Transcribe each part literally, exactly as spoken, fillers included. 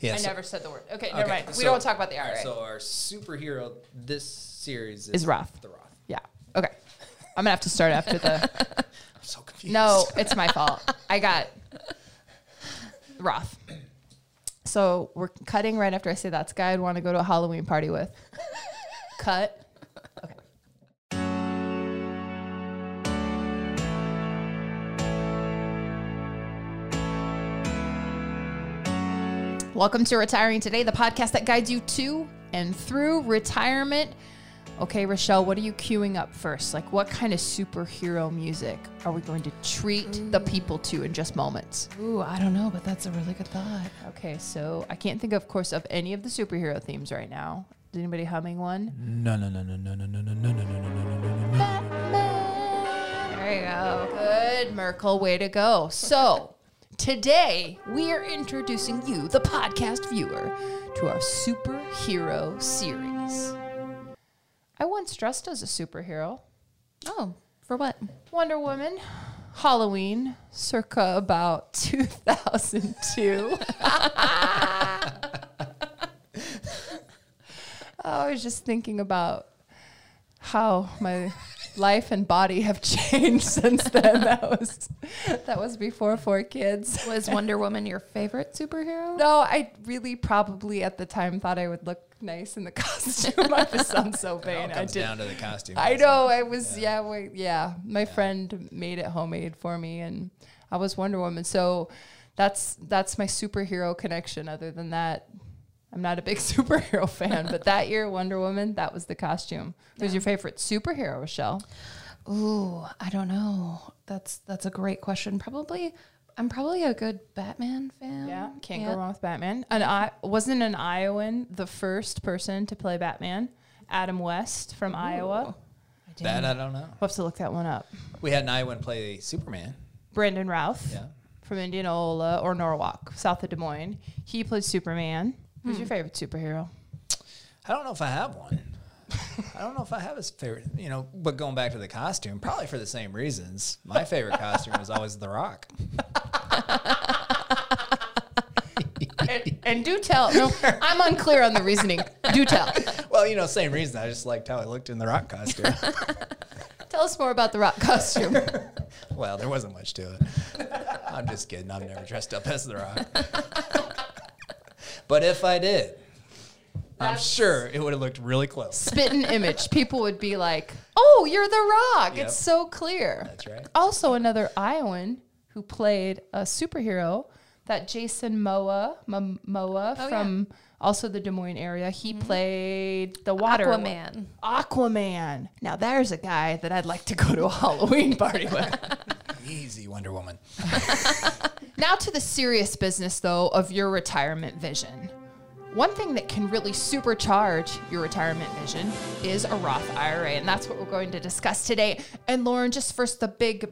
Yeah, I so, never said the word. Okay, okay never mind. So, we don't talk about the I R A. Right, so our superhero this series is, is Roth. The Roth. Yeah. Okay. I'm going to have to start after the... I'm so confused. No, it's my fault. I got Roth. So we're cutting right after I say that's guy I'd want to go to a Halloween party with. Cut. Okay. Welcome to Retiring Today, the podcast that guides you to and through retirement. Okay, Rochelle, what are you queuing up first? Like, what kind of superhero music are we going to treat Ooh. the people to in just moments? Ooh, I don't know, but that's a really good thought. Okay, so I can't think, of course, of any of the superhero themes right now. Is anybody humming one? No, no, no, no, no, no, no, no, no, no, no, no, no, no. There you go. Good, Merkle. Way to go. So today we are introducing you, the podcast viewer, to our superhero series. I once dressed as a superhero. Oh, for what? Wonder Woman, Halloween, circa about two thousand two. Oh, I was just thinking about how my life and body have changed since then. That was that was before four kids. Was Wonder Woman your favorite superhero? No, I really probably at the time thought I would look nice in the costume. I just sound so vain. It all comes I did. down to the costume. I know. I was, yeah, yeah. Wait, yeah. My yeah. friend made it homemade for me, and I was Wonder Woman. So that's that's my superhero connection. Other than that, I'm not a big superhero fan, but that year, Wonder Woman, that was the costume. Yeah. Who's your favorite superhero, Rochelle? Ooh, I don't know. That's that's a great question. Probably, I'm probably a good Batman fan. Yeah, can't yeah. go wrong with Batman. And I wasn't an Iowan the first person to play Batman. Adam West from Ooh. Iowa. I that I don't know. We'll have to look that one up. We had an Iowan play Superman. Brandon Routh yeah. from Indianola or Norwalk, south of Des Moines. He played Superman. Who's hmm. your favorite superhero? I don't know if I have one. I don't know if I have a favorite, you know, but going back to the costume, probably for the same reasons. My favorite costume was always The Rock. and, and do tell. No, I'm unclear on the reasoning. Do tell. Well, you know, same reason. I just liked how I looked in The Rock costume. Tell us more about The Rock costume. Well, there wasn't much to it. I'm just kidding. I've never dressed up as The Rock. But if I did, That's I'm sure it would have looked really close. Spitting image. People would be like, oh, you're The Rock. Yep. It's so clear. That's right. Also, another Iowan who played a superhero, that Jason Momoa, Momoa oh, from yeah. also the Des Moines area. He mm-hmm. played the water. Aquaman. One. Aquaman. Now, there's a guy that I'd like to go to a Halloween party with. Easy, Wonder Woman. Now to the serious business, though, of your retirement vision. One thing that can really supercharge your retirement vision is a Roth I R A, and that's what we're going to discuss today. And Lauren, just first, the big,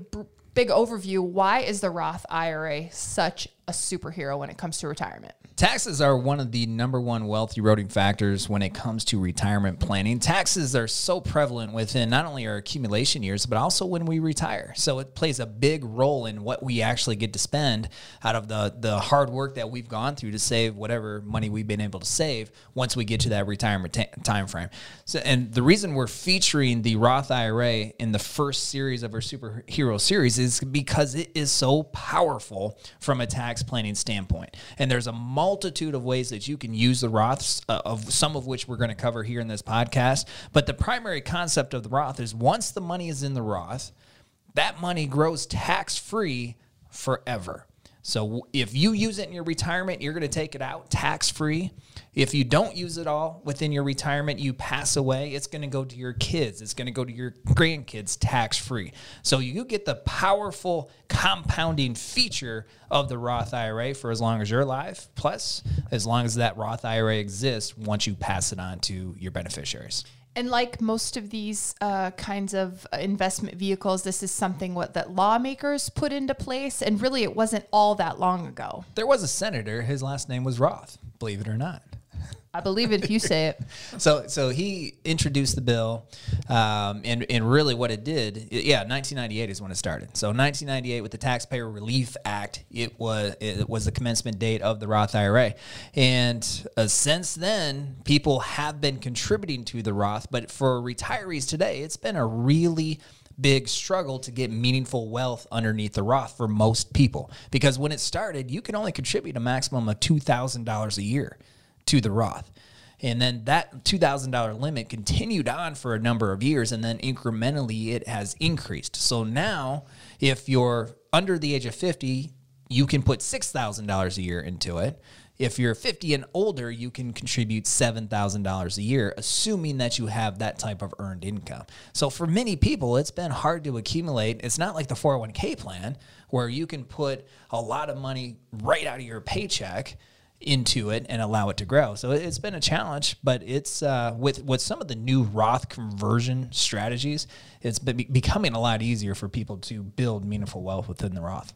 big overview. Why is the Roth I R A such a superhero when it comes to retirement? Taxes are one of the number one wealth eroding factors when it comes to retirement planning. Taxes are so prevalent within not only our accumulation years, but also when we retire. So it plays a big role in what we actually get to spend out of the, the hard work that we've gone through to save whatever money we've been able to save once we get to that retirement ta- time frame. So, and the reason we're featuring the Roth I R A in the first series of our superhero series is because it is so powerful from a tax planning standpoint. And there's a multi- multitude of ways that you can use the Roths, uh, of some of which we're going to cover here in this podcast. But the primary concept of the Roth is once the money is in the Roth, that money grows tax-free forever. So if you use it in your retirement, you're going to take it out tax-free. If you don't use it all within your retirement, you pass away, it's going to go to your kids. It's going to go to your grandkids tax-free. So you get the powerful compounding feature of the Roth I R A for as long as you're alive, plus as long as that Roth I R A exists once you pass it on to your beneficiaries. And like most of these uh, kinds of investment vehicles, this is something what that lawmakers put into place. And really, it wasn't all that long ago. There was a senator. His last name was Roth, believe it or not. I believe it if you say it. So, so he introduced the bill, um, and, and really what it did, it, yeah, nineteen ninety-eight is when it started. So nineteen ninety-eight with the Taxpayer Relief Act, it was, it was the commencement date of the Roth I R A. And uh, since then, people have been contributing to the Roth, but for retirees today, it's been a really big struggle to get meaningful wealth underneath the Roth for most people. Because when it started, you can only contribute a maximum of two thousand dollars a year to the Roth. And then that two thousand dollar limit continued on for a number of years, and then incrementally it has increased. So now if you're under the age of fifty, you can put six thousand dollars a year into it. If you're fifty and older, you can contribute seven thousand dollars a year, assuming that you have that type of earned income. So for many people, it's been hard to accumulate. It's not like the four oh one K plan where you can put a lot of money right out of your paycheck into it and allow it to grow. So it's been a challenge, but it's uh, with, with some of the new Roth conversion strategies, it's been be becoming a lot easier for people to build meaningful wealth within the Roth.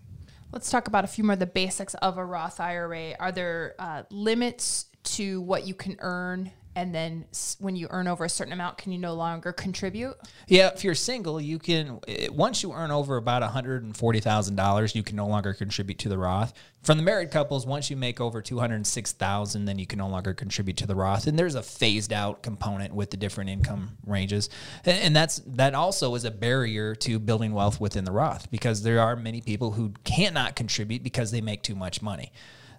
Let's talk about a few more of the basics of a Roth I R A. Are there uh, limits to what you can earn? And then when you earn over a certain amount, can you no longer contribute? Yeah, if you're single, you can, once you earn over about one hundred forty thousand dollars, you can no longer contribute to the Roth. From the married couples, once you make over two hundred six thousand dollars, then you can no longer contribute to the Roth. And there's a phased out component with the different income ranges. And that's, that also is a barrier to building wealth within the Roth, because there are many people who cannot contribute because they make too much money.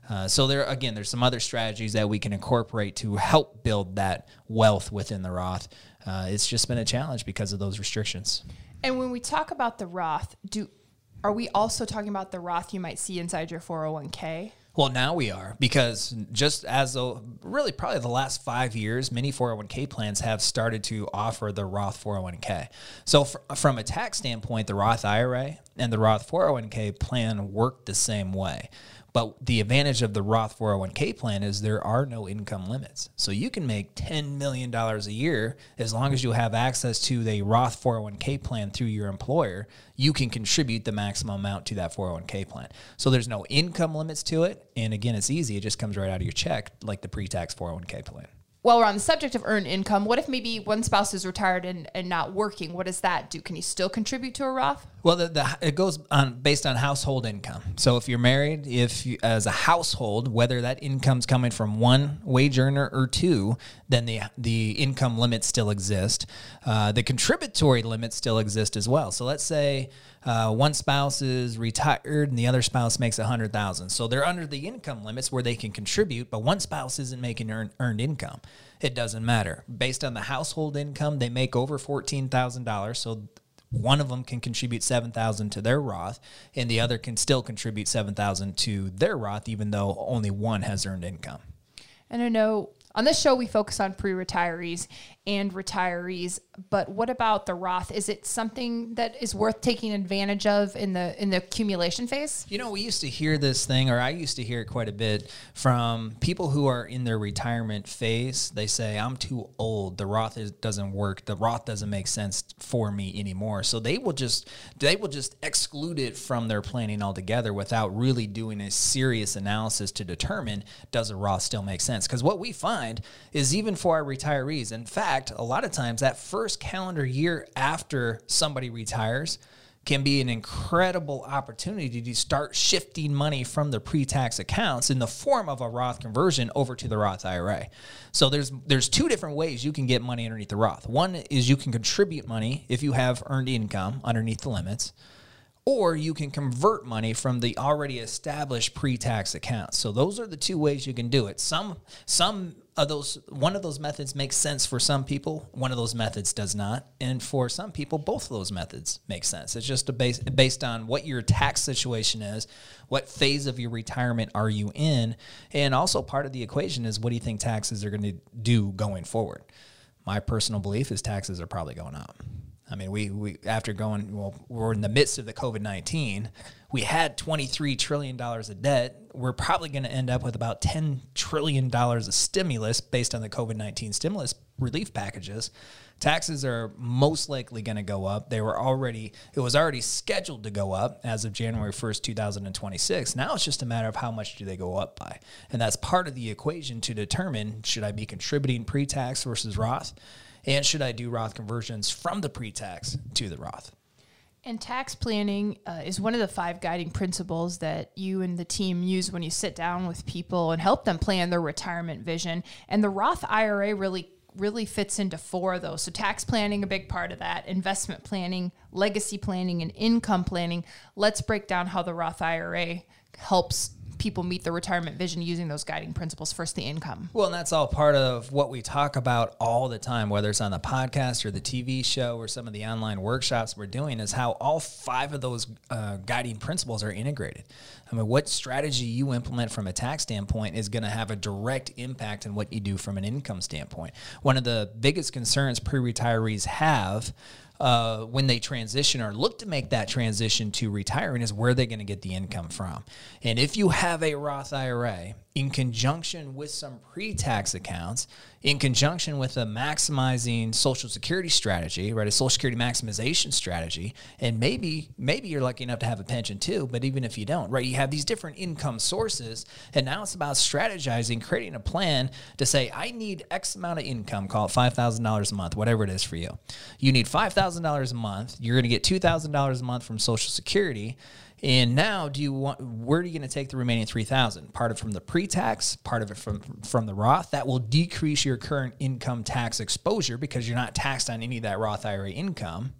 Uh, so there, again, there's some other strategies that we can incorporate to help build that wealth within the Roth. Uh, it's just been a challenge because of those restrictions. And when we talk about the Roth, do, are we also talking about the Roth you might see inside your four oh one K? Well, now we are, because just as though really probably the last five years, many four oh one K plans have started to offer the Roth four oh one K. So fr from a tax standpoint, the Roth I R A and the Roth four oh one K plan work the same way. But the advantage of the Roth four oh one K plan is there are no income limits. So you can make ten million dollars a year. As long as you have access to the Roth four oh one K plan through your employer, you can contribute the maximum amount to that four oh one K plan. So there's no income limits to it. And again, it's easy. It just comes right out of your check, like the pre-tax four oh one K plan. While we're on the subject of earned income, what if maybe one spouse is retired and, and not working? What does that do? Can you still contribute to a Roth? Well, the, the, it goes on based on household income. So if you're married, if you, as a household, whether that income's coming from one wage earner or two, then the, the income limits still exist. Uh, the contributory limits still exist as well. So let's say uh, one spouse is retired and the other spouse makes one hundred thousand dollars. So they're under the income limits where they can contribute, but one spouse isn't making earn, earned income. It doesn't matter. Based on the household income, they make over fourteen thousand dollars. So one of them can contribute seven thousand dollars to their Roth, and the other can still contribute seven thousand dollars to their Roth, even though only one has earned income. And I know on this show, we focus on pre-retirees and retirees, but what about the Roth? Is it something that is worth taking advantage of in the in the accumulation phase? You know, we used to hear this thing, or I used to hear it quite a bit from people who are in their retirement phase. They say, I'm too old. The Roth is, doesn't work. The Roth doesn't make sense for me anymore. So they will just, they will just exclude it from their planning altogether without really doing a serious analysis to determine, does a Roth still make sense? Because what we find is even for our retirees. In fact, a lot of times that first calendar year after somebody retires can be an incredible opportunity to start shifting money from the pre-tax accounts in the form of a Roth conversion over to the Roth I R A. So there's there's two different ways you can get money underneath the Roth. One is you can contribute money if you have earned income underneath the limits, or you can convert money from the already established pre-tax accounts. So those are the two ways you can do it. Some, some of those, one of those methods makes sense for some people. One of those methods does not. And for some people, both of those methods make sense. It's just a base, based on what your tax situation is, what phase of your retirement are you in, and also part of the equation is what do you think taxes are going to do going forward? My personal belief is taxes are probably going up. I mean, we, we after going, well, we're in the midst of the COVID nineteen. We had twenty-three trillion dollars of debt. We're probably going to end up with about ten trillion dollars of stimulus based on the COVID nineteen stimulus relief packages. Taxes are most likely going to go up. They were already, it was already scheduled to go up as of January first, two thousand twenty-six. Now it's just a matter of how much do they go up by. And that's part of the equation to determine, should I be contributing pre-tax versus Roth? And should I do Roth conversions from the pre-tax to the Roth? And tax planning uh, is one of the five guiding principles that you and the team use when you sit down with people and help them plan their retirement vision. And the Roth I R A really really fits into four of those. So tax planning, a big part of that, investment planning, legacy planning, and income planning. Let's break down how the Roth I R A helps people meet their retirement vision using those guiding principles. First, the income. Well, and that's all part of what we talk about all the time, whether it's on the podcast or the T V show or some of the online workshops we're doing, is how all five of those uh, guiding principles are integrated. I mean, what strategy you implement from a tax standpoint is going to have a direct impact on what you do from an income standpoint. One of the biggest concerns pre-retirees have Uh, when they transition or look to make that transition to retiring is where they're going to get the income from. And if you have a Roth I R A in conjunction with some pre-tax accounts, in conjunction with a maximizing Social Security strategy, right, a Social Security maximization strategy, and maybe maybe you're lucky enough to have a pension too, but even if you don't, right, you have these different income sources, and now it's about strategizing, creating a plan to say, I need X amount of income, call it five thousand dollars a month, whatever it is for you. You need five thousand dollars a month, you're going to get two thousand dollars a month from Social Security, and now do you want, where are you going to take the remaining three thousand dollars? Part of it from the pre-tax, part of it from, from the Roth. That will decrease your current income tax exposure because you're not taxed on any of that Roth I R A income.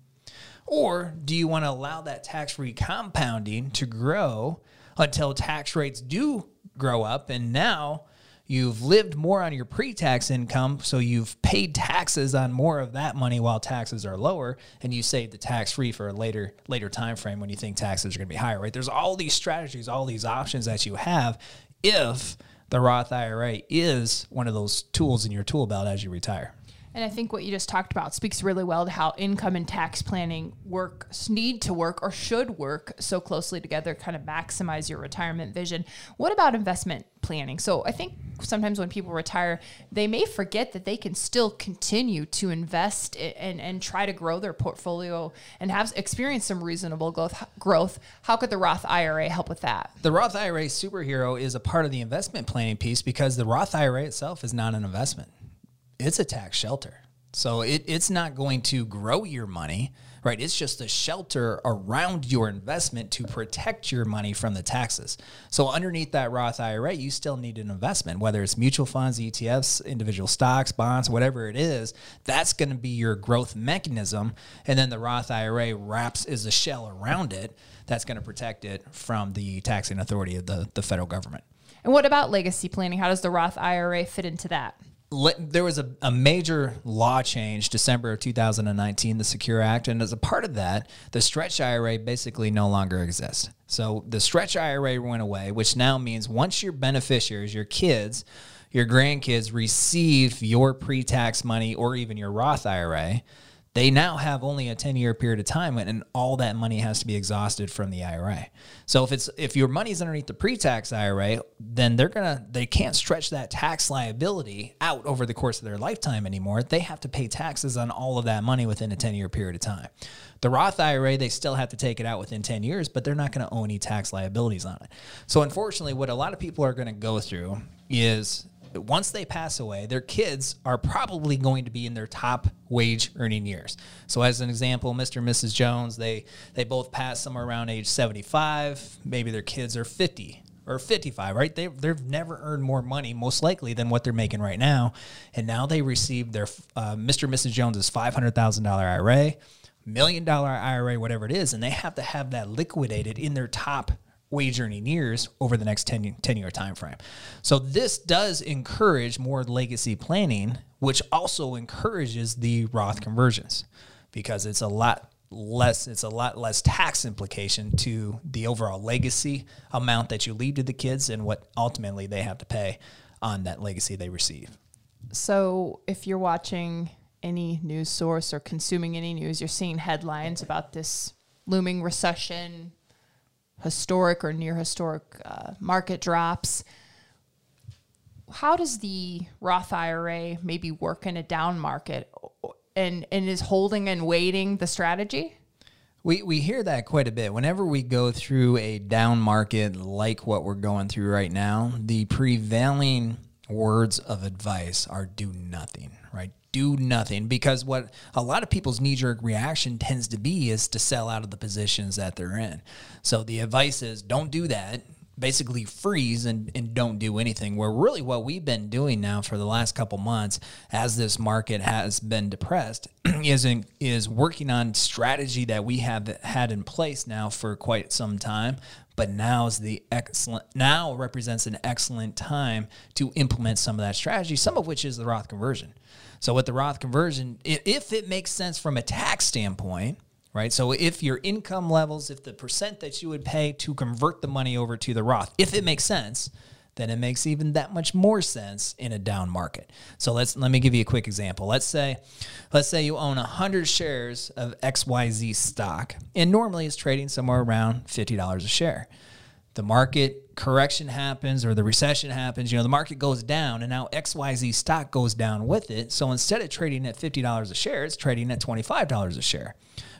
Or do you want to allow that tax-free compounding to grow until tax rates do grow up, and now you've lived more on your pre-tax income, so you've paid taxes on more of that money while taxes are lower, and you save the tax-free for a later later time frame when you think taxes are going to be higher, right? There's all these strategies, all these options that you have if the Roth I R A is one of those tools in your tool belt as you retire. And I think what you just talked about speaks really well to how income and tax planning work, need to work or should work so closely together, kind of maximize your retirement vision. What about investment planning? So I think sometimes when people retire, they may forget that they can still continue to invest and, and try to grow their portfolio and have experience some reasonable growth, growth. How could the Roth I R A help with that? The Roth I R A superhero is a part of the investment planning piece because the Roth I R A itself is not an investment. It's a tax shelter. So it, it's not going to grow your money, right? It's just a shelter around your investment to protect your money from the taxes. So underneath that Roth I R A, you still need an investment, whether it's mutual funds, E T Fs, individual stocks, bonds, whatever it is. That's going to be your growth mechanism. And then the Roth I R A wraps is a shell around it that's going to protect it from the taxing authority of the, the federal government. And what about legacy planning? How does the Roth I R A fit into that? There was a, a major law change December of two thousand nineteen, the Secure Act, and as a part of that, the stretch I R A basically no longer exists. So the stretch I R A went away, which now means once your beneficiaries, your kids, your grandkids receive your pre-tax money or even your Roth I R A, they now have only a ten-year period of time, and all that money has to be exhausted from the I R A. So if it's if your money's underneath the pre-tax I R A, then they're gonna they can't stretch that tax liability out over the course of their lifetime anymore. They have to pay taxes on all of that money within a ten-year period of time. The Roth I R A, they still have to take it out within ten years, but they're not going to owe any tax liabilities on it. So unfortunately, what a lot of people are going to go through is, once they pass away, their kids are probably going to be in their top wage earning years. So as an example, Mister and Missus Jones, they, they both pass somewhere around age seventy-five. Maybe their kids are fifty or fifty-five, right? They, they've never earned more money, most likely, than what they're making right now. And now they receive their uh, Mister and Missus Jones's five hundred thousand dollar I R A, million dollar I R A, whatever it is, and they have to have that liquidated in their top wage earning years over the next ten year time frame. So this does encourage more legacy planning, which also encourages the Roth conversions because it's a lot less it's a lot less tax implication to the overall legacy amount that you leave to the kids and what ultimately they have to pay on that legacy they receive. So if you're watching any news source or consuming any news, you're seeing headlines about this looming recession, historic or near historic uh, market drops. How does the Roth I R A maybe work in a down market, and, and is holding and waiting the strategy? We, we hear that quite a bit. Whenever we go through a down market like what we're going through right now, the prevailing words of advice are do nothing, right? Do nothing, because what a lot of people's knee-jerk reaction tends to be is to sell out of the positions that they're in. So the advice is don't do that, basically freeze and, and don't do anything, where really what we've been doing now for the last couple months as this market has been depressed is, in, is working on strategy that we have had in place now for quite some time. But now is the excellent, now represents an excellent time to implement some of that strategy, some of which is the Roth conversion. So with the Roth conversion, if it makes sense from a tax standpoint, right? So if your income levels, if the percent that you would pay to convert the money over to the Roth, if it makes sense, then it makes even that much more sense in a down market. So let's, let me give you a quick example. Let's say, let's say you own one hundred shares of X Y Z stock, and normally it's trading somewhere around fifty dollars a share. The market correction happens, or the recession happens, you know, the market goes down, and now X Y Z stock goes down with it. So instead of trading at fifty dollars a share, it's trading at twenty-five dollars a share.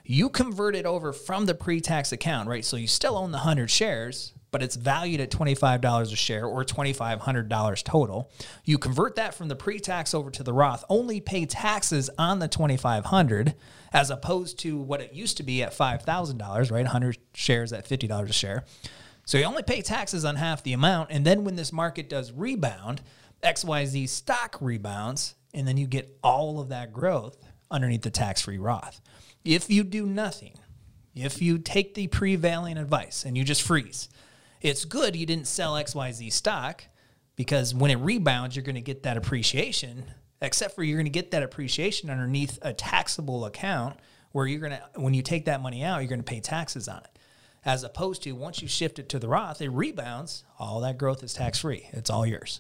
You convert it over from the pre-tax account, right? So you still own the one hundred shares, but it's valued at twenty-five dollars a share, or twenty-five hundred dollars total. You convert that from the pre-tax over to the Roth, only pay taxes on the twenty-five hundred dollars as opposed to what it used to be at five thousand dollars, right? one hundred shares at fifty dollars a share. So you only pay taxes on half the amount. And then when this market does rebound, X Y Z stock rebounds, and then you get all of that growth underneath the tax-free Roth. If you do nothing, if you take the prevailing advice and you just freeze, it's good you didn't sell X Y Z stock, because when it rebounds, you're going to get that appreciation, except for you're going to get that appreciation underneath a taxable account where you're going to, when you take that money out, you're going to pay taxes on it. As opposed to once you shift it to the Roth, it rebounds, all that growth is tax-free. It's all yours.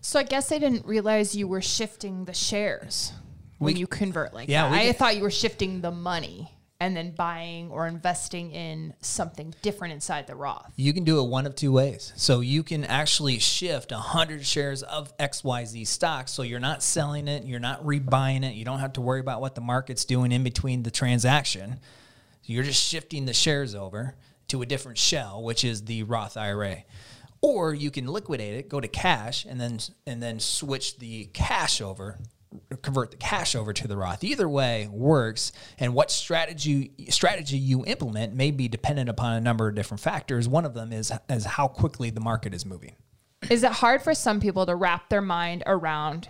So I guess I didn't realize you were shifting the shares when we, you convert like yeah, that. I thought you were shifting the money and then buying or investing in something different inside the Roth. You can do it one of two ways. So you can actually shift one hundred shares of X Y Z stock, so you're not selling it, you're not rebuying it, you don't have to worry about what the market's doing in between the transaction. You're just shifting the shares over to a different shell, which is the Roth I R A. Or you can liquidate it, go to cash, and then, and then switch the cash over, convert the cash over to the Roth. Either way works, and what strategy strategy you implement may be dependent upon a number of different factors. One of them is, is how quickly the market is moving. Is it hard for some people to wrap their mind around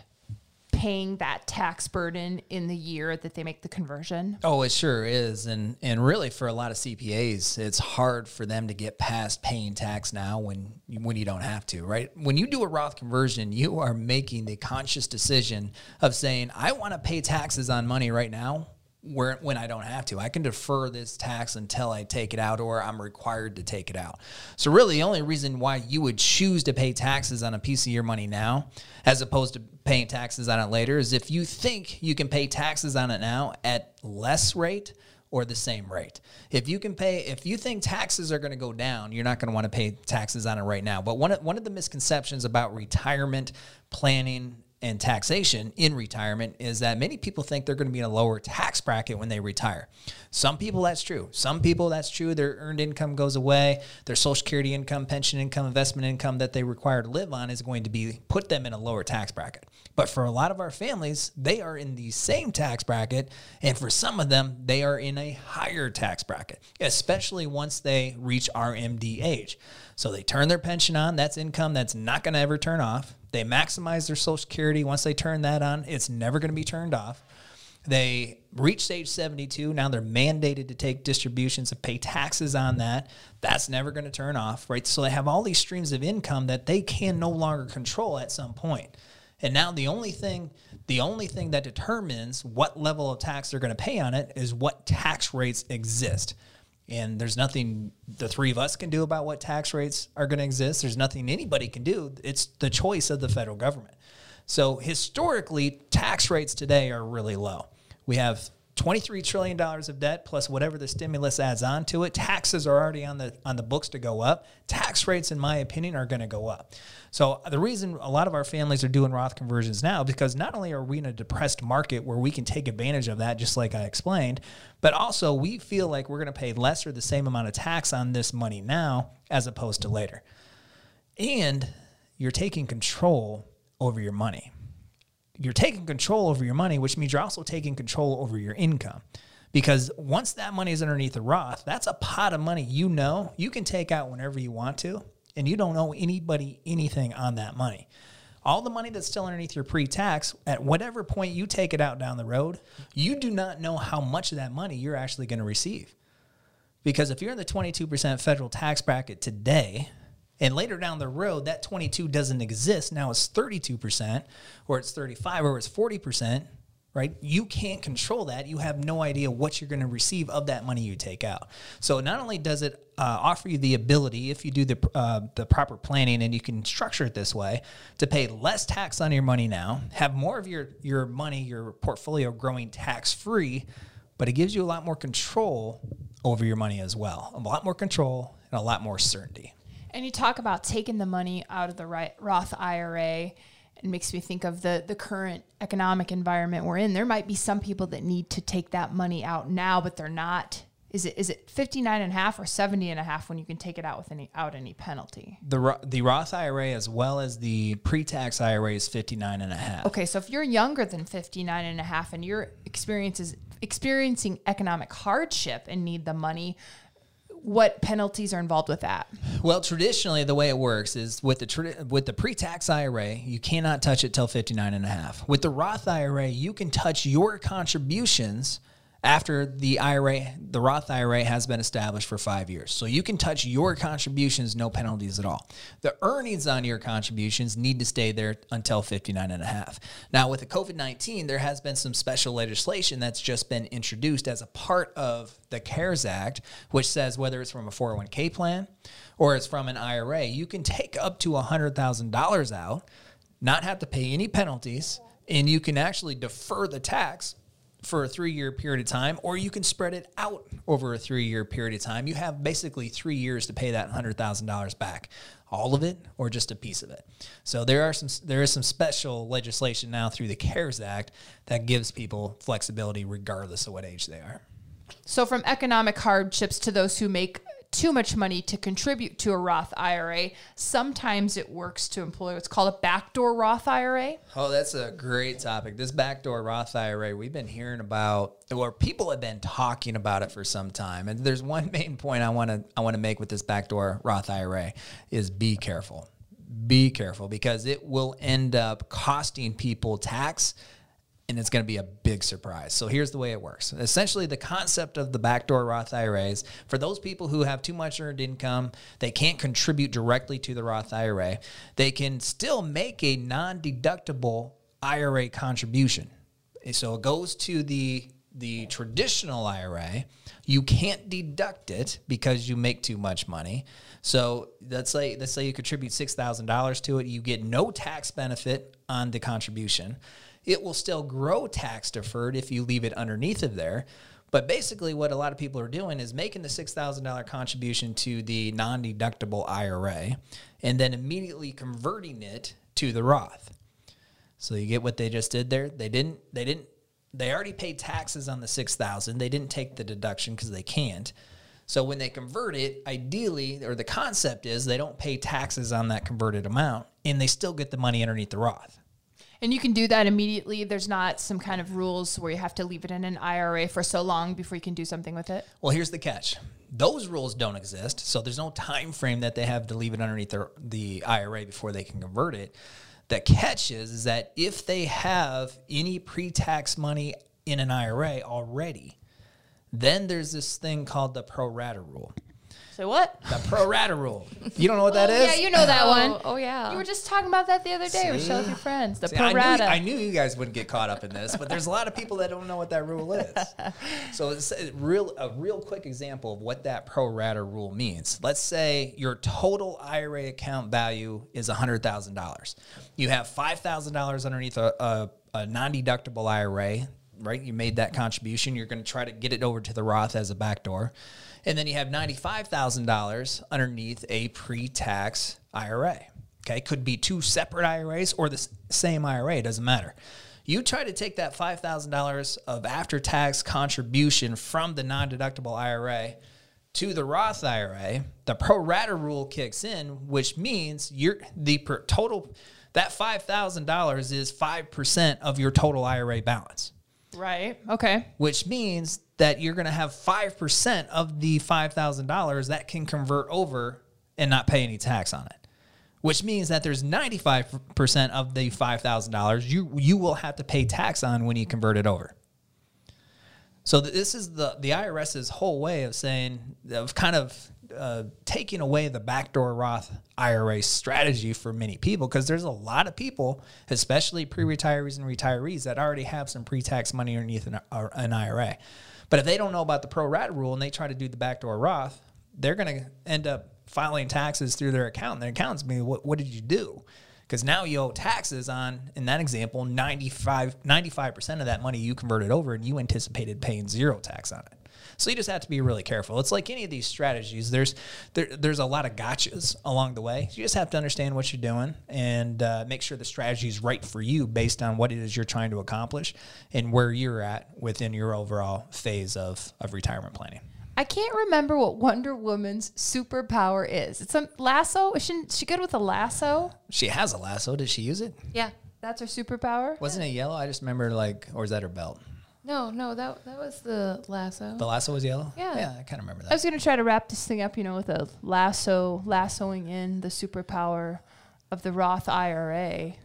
paying that tax burden in the year that they make the conversion? Oh, it sure is. And, and really for a lot of C P As, it's hard for them to get past paying tax now when, when you don't have to, right? When you do a Roth conversion, you are making the conscious decision of saying, I want to pay taxes on money right now where, when I don't have to. I can defer this tax until I take it out, or I'm required to take it out. So really the only reason why you would choose to pay taxes on a piece of your money now as opposed to paying taxes on it later is if you think you can pay taxes on it now at less rate or the same rate. If you can pay, if you think taxes are going to go down, you're not going to want to pay taxes on it right now. But one of, one of the misconceptions about retirement planning and taxation in retirement is that many people think they're going to be in a lower tax bracket when they retire. Some people, that's true. Some people, that's true. Their earned income goes away. Their Social Security income, pension income, investment income that they require to live on is going to be put them in a lower tax bracket. But for a lot of our families, they are in the same tax bracket. And for some of them, they are in a higher tax bracket, especially once they reach R M D age. So they turn their pension on. That's income that's not going to ever turn off. They maximize their Social Security. Once they turn that on, it's never going to be turned off. They reached age seventy-two. Now they're mandated to take distributions and pay taxes on that. That's never going to turn off, right? So they have all these streams of income that they can no longer control at some point. And now the only thing, the only thing that determines what level of tax they're going to pay on it is what tax rates exist. And there's nothing the three of us can do about what tax rates are going to exist. There's nothing anybody can do. It's the choice of the federal government. So historically, tax rates today are really low. We have twenty-three trillion dollars of debt plus whatever the stimulus adds on to it. Taxes are already on the, on the books to go up. Tax rates, in my opinion, are going to go up. So the reason a lot of our families are doing Roth conversions now, because not only are we in a depressed market where we can take advantage of that, just like I explained, but also we feel like we're going to pay less or the same amount of tax on this money now as opposed to later. And you're taking control over your money. You're taking control over your money, which means you're also taking control over your income. Because once that money is underneath the Roth, that's a pot of money you know you can take out whenever you want to, and you don't owe anybody anything on that money. All the money that's still underneath your pre-tax, at whatever point you take it out down the road, you do not know how much of that money you're actually going to receive. Because if you're in the twenty-two percent federal tax bracket today, and later down the road, that twenty-two doesn't exist. Now it's thirty-two percent or it's thirty-five or it's forty percent, right? You can't control that. You have no idea what you're going to receive of that money you take out. So not only does it uh, offer you the ability, if you do the, uh, the proper planning and you can structure it this way, to pay less tax on your money now, have more of your, your money, your portfolio growing tax-free, but it gives you a lot more control over your money as well. A lot more control and a lot more certainty. And you talk about taking the money out of the Roth I R A. It makes me think of the, the current economic environment we're in. There might be some people that need to take that money out now, but they're not. Is it is it fifty-nine and a half or seventy and a half when you can take it out with any out any penalty? The the Roth I R A as well as the pre-tax I R A is fifty-nine and a half. Okay, so if you're younger than fifty-nine and a half and you're experiences experiencing economic hardship and need the money, what penalties are involved with that? Well, traditionally, the way it works is with the with the pre-tax I R A, you cannot touch it till fifty-nine and a half. With the Roth I R A, you can touch your contributions after the I R A, the Roth I R A has been established for five years. So you can touch your contributions, no penalties at all. The earnings on your contributions need to stay there until fifty-nine and a half. Now with the COVID nineteen, there has been some special legislation that's just been introduced as a part of the CARES Act, which says whether it's from a four oh one K plan or it's from an I R A, you can take up to one hundred thousand dollars out, not have to pay any penalties, and you can actually defer the tax for a three-year period of time, or you can spread it out over a three-year period of time. You have basically three years to pay that one hundred thousand dollars back, all of it or just a piece of it. So there are some, there is some special legislation now through the CARES Act that gives people flexibility regardless of what age they are. So from economic hardships to those who make too much money to contribute to a Roth I R A, sometimes it works to employ what's called a backdoor Roth I R A. Oh, that's a great topic. This backdoor Roth I R A, we've been hearing about, or people have been talking about it for some time. And there's one main point I want to I want to make with this backdoor Roth I R A is be careful. Be careful, because it will end up costing people tax, and it's going to be a big surprise. So here's the way it works. Essentially, the concept of the backdoor Roth I R As, for those people who have too much earned income, they can't contribute directly to the Roth I R A, they can still make a non-deductible I R A contribution. So it goes to the, the traditional I R A. You can't deduct it because you make too much money. So let's say, let's say you contribute six thousand dollars to it. You get no tax benefit on the contribution. It will still grow tax deferred if you leave it underneath of there. But basically what a lot of people are doing is making the six thousand dollar contribution to the non-deductible I R A and then immediately converting it to the Roth. So you get what they just did there? They didn't, they didn't, they already paid taxes on the six thousand. They didn't take the deduction because they can't. So when they convert it, ideally, or the concept is they don't pay taxes on that converted amount and they still get the money underneath the Roth. And you can do that immediately. There's not some kind of rules where you have to leave it in an I R A for so long before you can do something with it. Well, here's the catch. Those rules don't exist, so there's no time frame that they have to leave it underneath their, the I R A before they can convert it. The catch is, is that if they have any pre-tax money in an I R A already, then there's this thing called the pro rata rule. So what? The pro rata rule. You don't know what that oh, is? Yeah, you know that one. Oh, oh, yeah. You were just talking about that the other day, Rochelle, with your friends. The See, pro rata. I knew, I knew you guys wouldn't get caught up in this, but there's a lot of people that don't know what that rule is. So it's a real, a real quick example of what that pro rata rule means. Let's say your total I R A account value is one hundred thousand dollars. You have five thousand dollars underneath a, a, a non-deductible I R A, right? You made that contribution. You're going to try to get it over to the Roth as a backdoor. And then you have ninety-five thousand dollars underneath a pre-tax I R A. Okay, could be two separate I R As or the same I R A, doesn't matter. You try to take that five thousand dollars of after-tax contribution from the non-deductible I R A to the Roth I R A, the pro rata rule kicks in, which means you're, the per total, that five thousand dollars is five percent of your total I R A balance. Right, okay. Which means that you're going to have five percent of the five thousand dollars that can convert over and not pay any tax on it, which means that there's ninety-five percent of the five thousand dollars you, you will have to pay tax on when you convert it over. So this is the, the IRS's whole way of saying, of kind of uh, taking away the backdoor Roth I R A strategy for many people, because there's a lot of people, especially pre-retirees and retirees, that already have some pre-tax money underneath an, uh, an I R A. But if they don't know about the pro rata rule and they try to do the backdoor Roth, they're going to end up filing taxes through their account. And their accountant's going to be, what, what did you do? Because now you owe taxes on, in that example, ninety-five percent of that money you converted over and you anticipated paying zero tax on it. So you just have to be really careful. It's like any of these strategies. There's there, there's a lot of gotchas along the way. You just have to understand what you're doing and uh, make sure the strategy is right for you based on what it is you're trying to accomplish and where you're at within your overall phase of, of retirement planning. I can't remember what Wonder Woman's superpower is. It's a lasso. Isn't she good with a lasso? She has a lasso. Did she use it? Yeah, that's her superpower. Wasn't it yellow? I just remember, like, or is that her belt? No, no, that that was the lasso. The lasso was yellow? Yeah. Yeah, I kind of remember that. I was going to try to wrap this thing up, you know, with a lasso, lassoing in the superpower of the Roth I R A.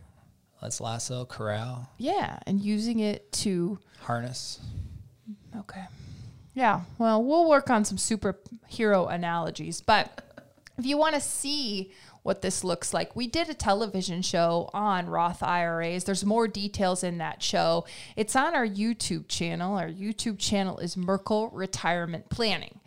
Let's lasso, corral. Yeah, and using it to... harness. Okay. Yeah, well, we'll work on some superhero analogies, but if you want to see what this looks like, we did a television show on Roth I R As. There's more details in that show. It's on our YouTube channel. Our YouTube channel is Merkle Retirement Planning.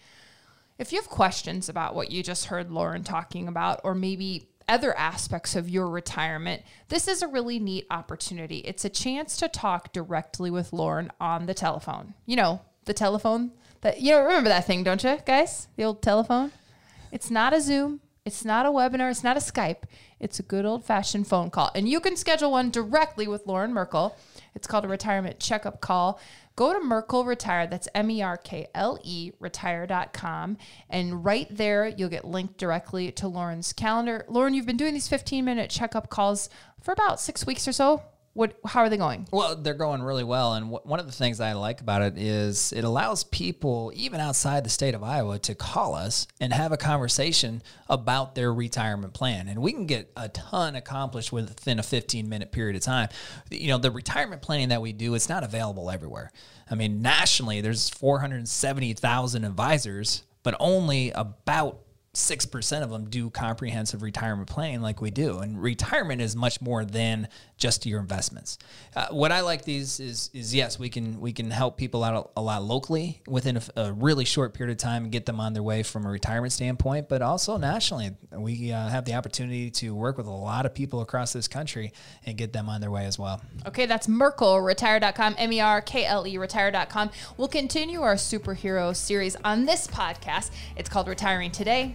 If you have questions about what you just heard Lauren talking about, or maybe other aspects of your retirement, this is a really neat opportunity. It's a chance to talk directly with Lauren on the telephone. You know, the telephone that, you know, remember that thing, don't you guys? The old telephone. It's not a Zoom. It's not a webinar. It's not a Skype. It's a good old fashioned phone call. And you can schedule one directly with Lauren Merkle. It's called a retirement checkup call. Go to Merkle Retire, that's M E R K L E, retire dot com, and right there you'll get linked directly to Lauren's calendar. Lauren, you've been doing these fifteen minute checkup calls for about six weeks or so. What, how are they going? Well, they're going really well. And w one of the things I like about it is it allows people, even outside the state of Iowa, to call us and have a conversation about their retirement plan. And we can get a ton accomplished within a fifteen minute period of time. You know, the retirement planning that we do, it's not available everywhere. I mean, nationally, there's four hundred seventy thousand advisors, but only about six percent of them do comprehensive retirement planning like we do. And retirement is much more than just your investments. Uh, what I like these is, is yes, we can, we can help people out a, a lot locally within a, a really short period of time and get them on their way from a retirement standpoint, but also nationally, we uh, have the opportunity to work with a lot of people across this country and get them on their way as well. Okay. That's Merkle, retire dot com, M E R K L E, retire dot com. We'll continue our superhero series on this podcast. It's called Retiring Today.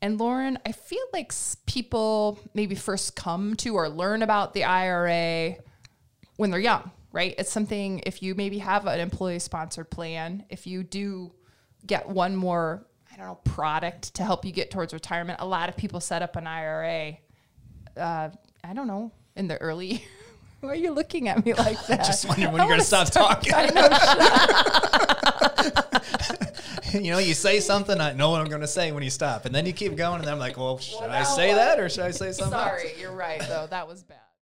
And Lauren, I feel like people maybe first come to or learn about the I R A when they're young, right? It's something, if you maybe have an employee-sponsored plan, if you do get one more, I don't know, product to help you get towards retirement. A lot of people set up an I R A, uh, I don't know, in the early Why are you looking at me like that? Just wondering when I you're going to stop talking. I know, you know, you say something, I know what I'm going to say when you stop. And then you keep going, and then I'm like, well, should well, I say what? that or should I say something Sorry, else? You're right, though. That was bad.